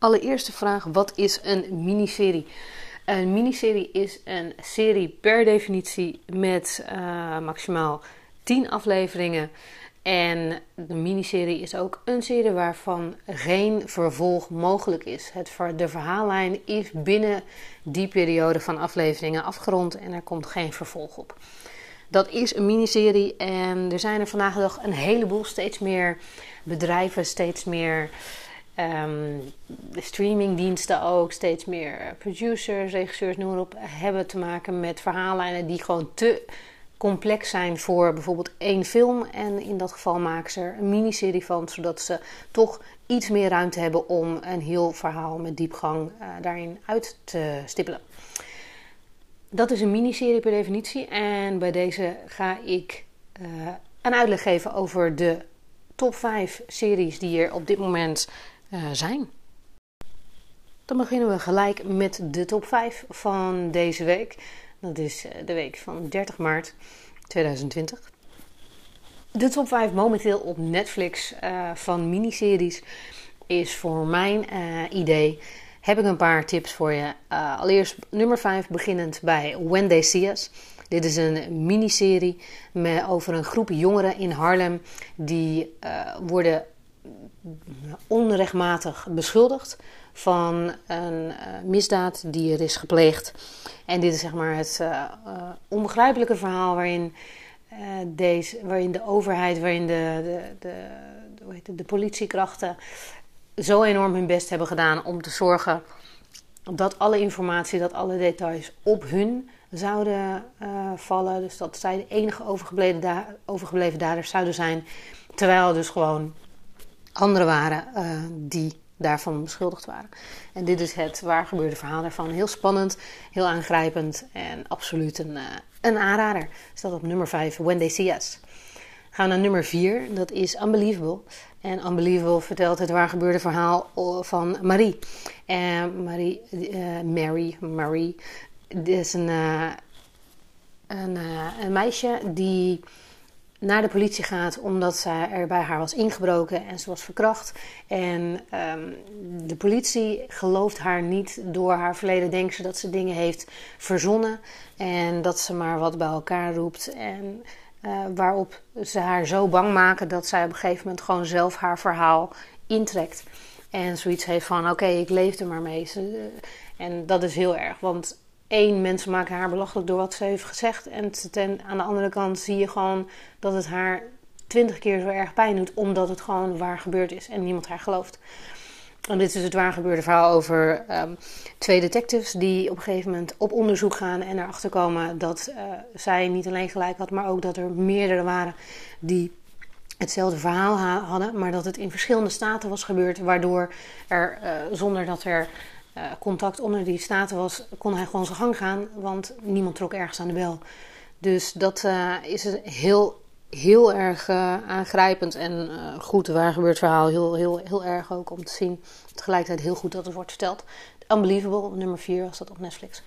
Allereerste vraag, wat is een miniserie? Een miniserie is een serie per definitie met maximaal 10 afleveringen. En de miniserie is ook een serie waarvan geen vervolg mogelijk is. De verhaallijn is binnen die periode van afleveringen afgerond en er komt geen vervolg op. Dat is een miniserie en er zijn er vandaag de dag een heleboel, steeds meer bedrijven, steeds meer streamingdiensten ook, steeds meer producers, regisseurs, noem maar op, hebben te maken met verhaallijnen die gewoon te complex zijn voor bijvoorbeeld één film. En in dat geval maken ze er een miniserie van, zodat ze toch iets meer ruimte hebben om een heel verhaal met diepgang daarin uit te stippelen. Dat is een miniserie per definitie en bij deze ga ik een uitleg geven over de top 5 series die er op dit moment zijn. Dan beginnen we gelijk met de top 5 van deze week. Dat is de week van 30 maart 2020. De top 5 momenteel op Netflix van miniseries is voor mijn idee. Heb ik een paar tips voor je. Allereerst nummer 5, beginnend bij When They See Us. Dit is een miniserie over een groep jongeren in Harlem die worden onrechtmatig beschuldigd van een misdaad die er is gepleegd. En dit is zeg maar het onbegrijpelijke verhaal waarin de overheid, waarin de politiekrachten zo enorm hun best hebben gedaan om te zorgen dat alle informatie, dat alle details op hun zouden vallen. Dus dat zij de enige overgebleven daders zouden zijn. Terwijl er dus gewoon anderen waren die daarvan beschuldigd waren. En dit is het waar gebeurde verhaal daarvan. Heel spannend, heel aangrijpend en absoluut een aanrader. Dus dat op nummer 5, When They See Us. Gaan we naar nummer 4, dat is Unbelievable. En Unbelievable vertelt het waar gebeurde verhaal van Marie. En Marie is een meisje die naar de politie gaat omdat zij er bij haar was ingebroken en ze was verkracht. En de politie gelooft haar niet. Door haar verleden denkt ze dat ze dingen heeft verzonnen en dat ze maar wat bij elkaar roept. En waarop ze haar zo bang maken dat zij op een gegeven moment gewoon zelf haar verhaal intrekt. En zoiets heeft van, oké, ik leef er maar mee. En dat is heel erg, want mensen maken haar belachelijk door wat ze heeft gezegd. En aan de andere kant zie je gewoon dat het haar 20 keer zo erg pijn doet, omdat het gewoon waar gebeurd is en niemand haar gelooft. En dit is het waar gebeurde verhaal over twee detectives die op een gegeven moment op onderzoek gaan en erachter komen dat zij niet alleen gelijk had, maar ook dat er meerdere waren die hetzelfde verhaal hadden, maar dat het in verschillende staten was gebeurd, waardoor er zonder dat er contact onder die staten was, kon hij gewoon zijn gang gaan, want niemand trok ergens aan de bel. Dus dat is een heel erg aangrijpend en goed waar gebeurt verhaal. Heel erg ook om te zien. Tegelijkertijd heel goed dat het wordt verteld. Unbelievable, nummer 4 was dat op Netflix.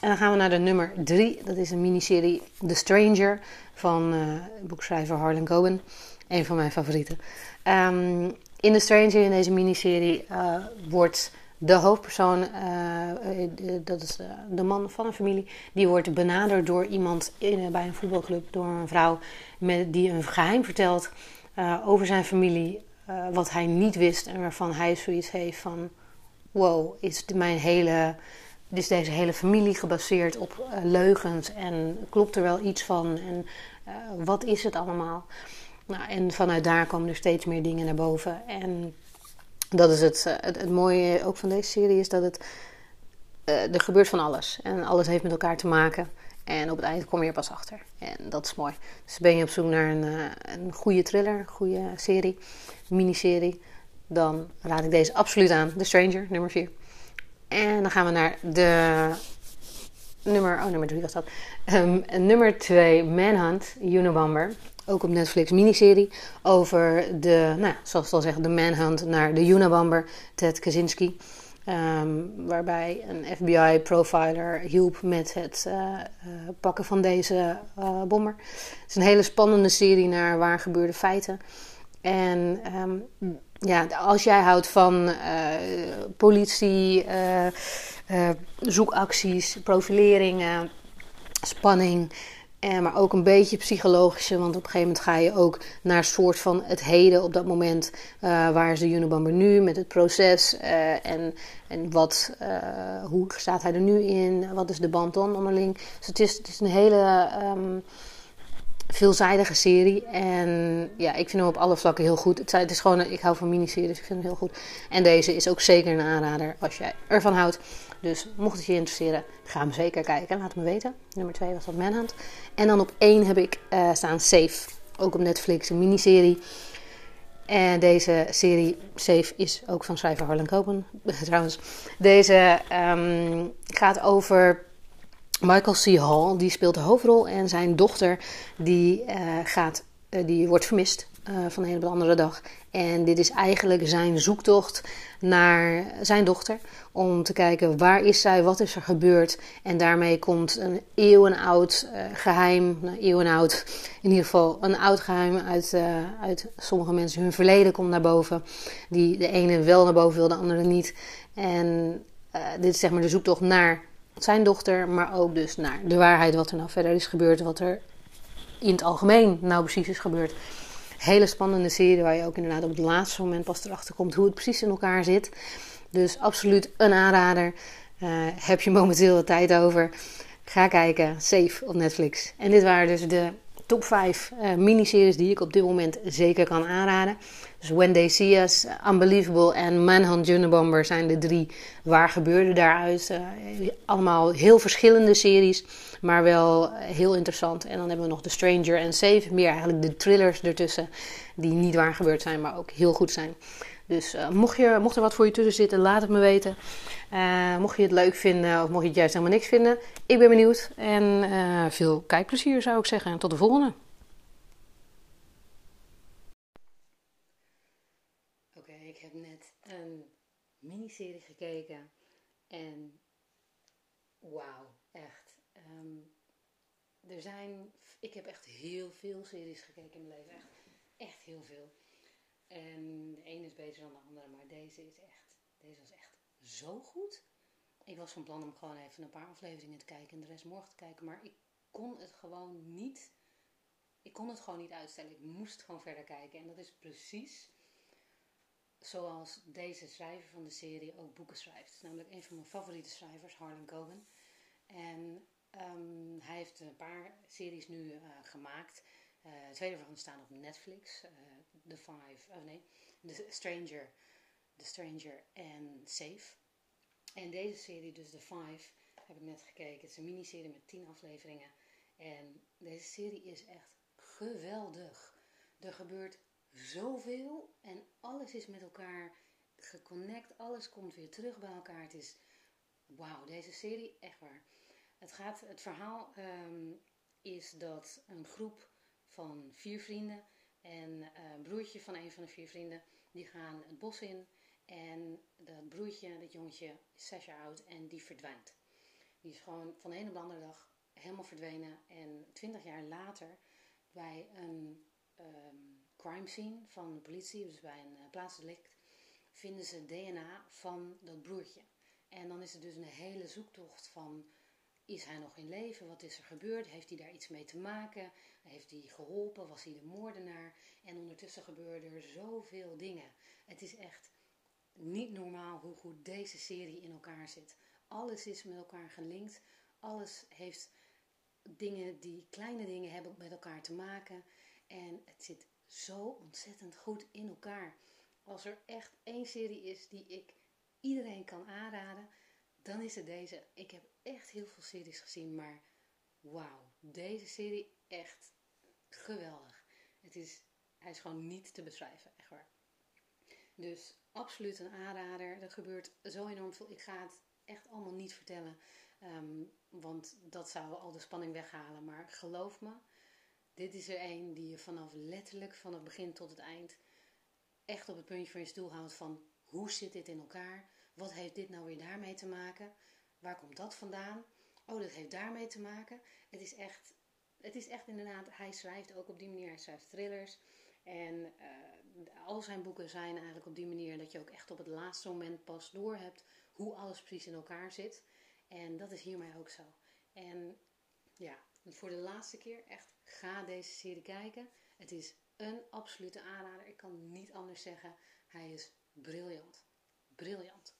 En dan gaan we naar de nummer 3. Dat is een miniserie The Stranger van boekschrijver Harlan Coben. Een van mijn favorieten. In The Stranger, in deze miniserie, wordt de hoofdpersoon, dat is de man van een familie, die wordt benaderd door iemand bij een voetbalclub, door een vrouw die een geheim vertelt over zijn familie, wat hij niet wist en waarvan hij zoiets heeft van, wow, is deze hele familie gebaseerd op leugens en klopt er wel iets van en wat is het allemaal? Nou, en vanuit daar komen er steeds meer dingen naar boven en dat is het mooie ook van deze serie, is dat er gebeurt van alles. En alles heeft met elkaar te maken. En op het eind kom je er pas achter. En dat is mooi. Dus ben je op zoek naar een goede thriller, een goede serie, miniserie, dan raad ik deze absoluut aan. The Stranger, nummer 4. En dan gaan we naar de nummer 3 was dat. Nummer 2, Manhunt, Unabomber. Ook op Netflix, miniserie over zoals ik al zeg, de manhunt naar de Unabomber, Ted Kaczynski. Waarbij een FBI-profiler hielp met het pakken van deze bomber. Het is een hele spannende serie naar waar gebeurde feiten. En ja, als jij houdt van politie, zoekacties, profileringen, spanning, maar ook een beetje psychologische, want op een gegeven moment ga je ook naar soort van het heden op dat moment. Waar is de Unabomber nu met het proces en wat, hoe staat hij er nu in? Wat is de band dan onderling? Dus het is een hele veelzijdige serie en ja, ik vind hem op alle vlakken heel goed. Het is gewoon, ik hou van miniseries, ik vind hem heel goed. En deze is ook zeker een aanrader als jij ervan houdt. Dus mocht het je interesseren, ga hem zeker kijken. Laat me weten. Nummer 2 was dat Manhunt. En dan op 1 heb ik staan Safe. Ook op Netflix, een miniserie. En deze serie, Safe, is ook van schrijver Harlan Coben. Trouwens, deze gaat over Michael C. Hall. Die speelt de hoofdrol. En zijn dochter, die wordt vermist van de een op de andere dag. En dit is eigenlijk zijn zoektocht naar zijn dochter. Om te kijken, waar is zij, wat is er gebeurd? En daarmee komt een eeuwenoud geheim. Nou, eeuwenoud, in ieder geval een oud geheim uit sommige mensen. Hun verleden komt naar boven. Die de ene wel naar boven wil, de andere niet. En dit is zeg maar de zoektocht naar zijn dochter. Maar ook dus naar de waarheid, wat er nou verder is gebeurd. Wat er in het algemeen nou precies is gebeurd. Hele spannende serie waar je ook inderdaad op het laatste moment pas erachter komt hoe het precies in elkaar zit. Dus absoluut een aanrader. Heb je momenteel de tijd over? Ga kijken. Safe op Netflix. En dit waren dus de top 5 miniseries die ik op dit moment zeker kan aanraden. Dus When They See Us, Unbelievable en Manhunt Unabomber zijn de 3 waar gebeurde daaruit. Allemaal heel verschillende series, maar wel heel interessant. En dan hebben we nog The Stranger en Safe. Meer eigenlijk de thrillers ertussen die niet waar gebeurd zijn, maar ook heel goed zijn. Dus mocht er wat voor je tussen zitten, laat het me weten. Mocht je het leuk vinden of mocht je het juist helemaal niks vinden. Ik ben benieuwd en veel kijkplezier zou ik zeggen. En tot de volgende. Oké, ik heb net een miniserie gekeken. En wauw, echt. Ik heb echt heel veel series gekeken in mijn leven. Echt heel veel. En de ene is beter dan de andere, maar deze was echt zo goed. Ik was van plan om gewoon even een paar afleveringen te kijken en de rest morgen te kijken, maar ik kon het gewoon niet uitstellen. Ik moest gewoon verder kijken en dat is precies zoals deze schrijver van de serie ook boeken schrijft. Het is namelijk een van mijn favoriete schrijvers, Harlan Coben. En hij heeft een paar series nu gemaakt. Twee daarvan staan op Netflix. The Five, The Stranger en Safe. En deze serie, dus The Five, heb ik net gekeken. Het is een miniserie met 10 afleveringen. En deze serie is echt geweldig. Er gebeurt zoveel en alles is met elkaar geconnect. Alles komt weer terug bij elkaar. Het is, wauw, deze serie, echt waar. Het verhaal is dat een groep van 4 vrienden en een broertje van een van de 4 vrienden, die gaan het bos in. En dat broertje, dat jongetje, is 6 jaar oud en die verdwijnt. Die is gewoon van de een op de andere dag helemaal verdwenen. En 20 jaar later, bij een crime scene van de politie, dus bij een plaatsdelict, vinden ze DNA van dat broertje. En dan is het dus een hele zoektocht van, is hij nog in leven? Wat is er gebeurd? Heeft hij daar iets mee te maken? Heeft hij geholpen? Was hij de moordenaar? En ondertussen gebeurden er zoveel dingen. Het is echt niet normaal hoe goed deze serie in elkaar zit. Alles is met elkaar gelinkt. Alles heeft kleine dingen hebben met elkaar te maken. En het zit zo ontzettend goed in elkaar. Als er echt één serie is die ik iedereen kan aanraden, dan is het deze. Ik heb echt heel veel series gezien, maar wauw, deze serie echt geweldig. Hij is gewoon niet te beschrijven, echt waar. Dus absoluut een aanrader. Er gebeurt zo enorm veel. Ik ga het echt allemaal niet vertellen, want dat zou al de spanning weghalen. Maar geloof me, dit is er een die je letterlijk van het begin tot het eind echt op het puntje van je stoel houdt van, hoe zit dit in elkaar? Wat heeft dit nou weer daarmee te maken? Waar komt dat vandaan? Oh, dat heeft daarmee te maken. Het is echt inderdaad, hij schrijft ook op die manier, hij schrijft thrillers. En al zijn boeken zijn eigenlijk op die manier dat je ook echt op het laatste moment pas doorhebt hoe alles precies in elkaar zit. En dat is hiermee ook zo. En ja, voor de laatste keer echt, ga deze serie kijken. Het is een absolute aanrader. Ik kan niet anders zeggen. Hij is briljant. Briljant.